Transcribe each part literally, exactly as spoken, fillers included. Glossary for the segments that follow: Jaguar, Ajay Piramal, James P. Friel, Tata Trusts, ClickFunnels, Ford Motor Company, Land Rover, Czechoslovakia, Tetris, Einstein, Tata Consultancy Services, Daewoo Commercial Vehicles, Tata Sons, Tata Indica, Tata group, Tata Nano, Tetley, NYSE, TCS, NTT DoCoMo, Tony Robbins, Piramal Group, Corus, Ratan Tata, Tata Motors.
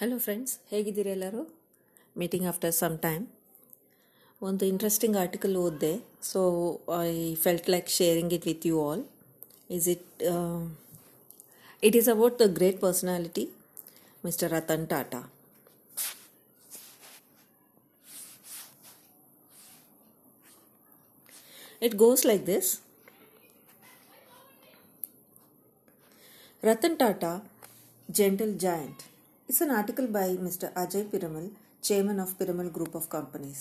Hello friends, ಹೇಗಿದ್ದೀರಿ ಎಲ್ಲರೂ? Meeting after some time. ಒಂದು ಇಂಟ್ರೆಸ್ಟಿಂಗ್ ಆರ್ಟಿಕಲ್ ಓದಿದೆ. So I felt like sharing it with you all. Is it it is about the great personality mister Ratan Tata. It goes like this. Ratan Tata, Gentle Giant. It's an article by Mister Ajay Piramal, Chairman of Piramal Group of Companies.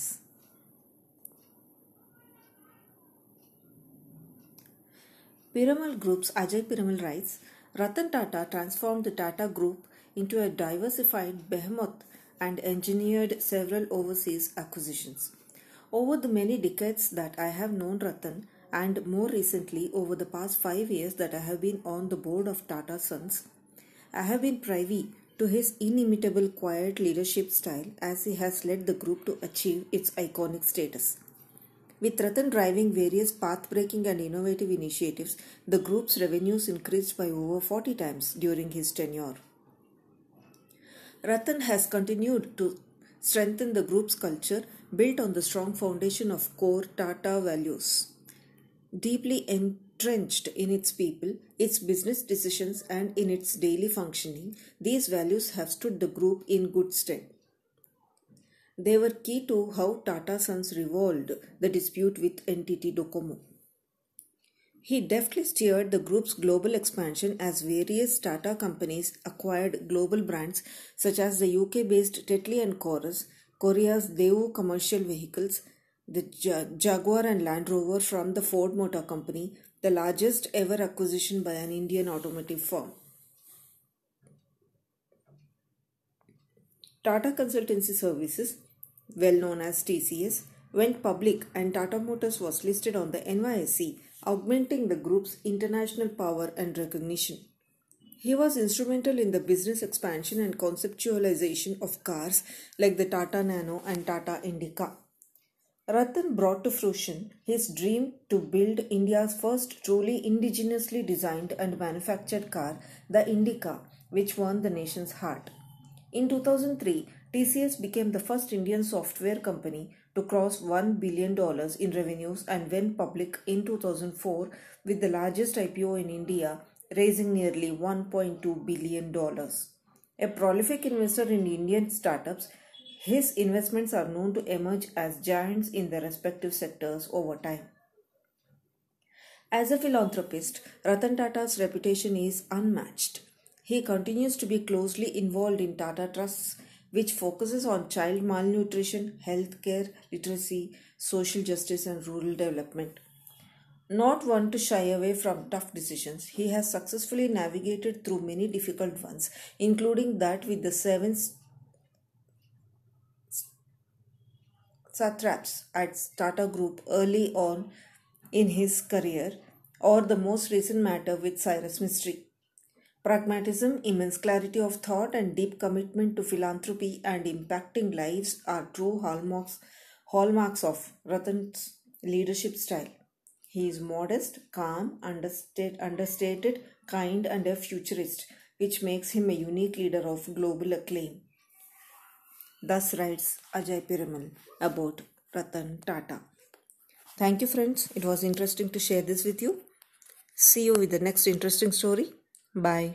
Piramal Group's Ajay Piramal writes, Ratan Tata transformed the Tata Group into a diversified behemoth and engineered several overseas acquisitions. Over the many decades that I have known Ratan, and more recently over the past five years that I have been on the board of Tata Sons, I have been privy to his inimitable quiet leadership style as he has led the group to achieve its iconic status. With Ratan driving various path-breaking and innovative initiatives, the group's revenues increased by over forty times during his tenure. Ratan has continued to strengthen the group's culture built on the strong foundation of core Tata values. Deeply entrenched in its people, its business decisions and in its daily functioning, these values have stood the group in good stead. They were key to how Tata Sons resolved the dispute with N T T DoCoMo. He deftly steered the group's global expansion as various Tata companies acquired global brands such as the U K-based Tetley and Corus, Korea's Daewoo Commercial Vehicles, the Jaguar and Land Rover from the Ford Motor Company, the largest ever acquisition by an Indian automotive firm. Tata Consultancy Services, well known as T C S, went public and Tata Motors was listed on the N Y S E, augmenting the group's international power and recognition. He was instrumental in the business expansion and conceptualization of cars like the Tata Nano and Tata Indica. Ratan brought to fruition his dream to build India's first truly indigenously designed and manufactured car, the Indica, which won the nation's heart. In two thousand three, T C S became the first Indian software company to cross one billion dollars in revenues and went public in two thousand four with the largest I P O in India, raising nearly one point two billion dollars. A prolific investor in Indian startups, his investments are known to emerge as giants in their respective sectors over time. As a philanthropist, Ratan Tata's reputation is unmatched. He continues to be closely involved in Tata Trusts, which focuses on child malnutrition, healthcare, literacy, social justice and rural development. Not one to shy away from tough decisions, he has successfully navigated through many difficult ones, including that with the seven satraps at Tata Group early on in his career, or the most recent matter with Cyrus Mystery. Pragmatism, immense clarity of thought and deep commitment to philanthropy and impacting lives are true hallmarks, hallmarks of Ratan's leadership style. He is modest, calm, understated, understated, kind and a futurist, which makes him a unique leader of global acclaim. Thus writes Ajay Piramal about Ratan Tata. Thank you friends. It was interesting to share this with you. See you with the next interesting story. Bye.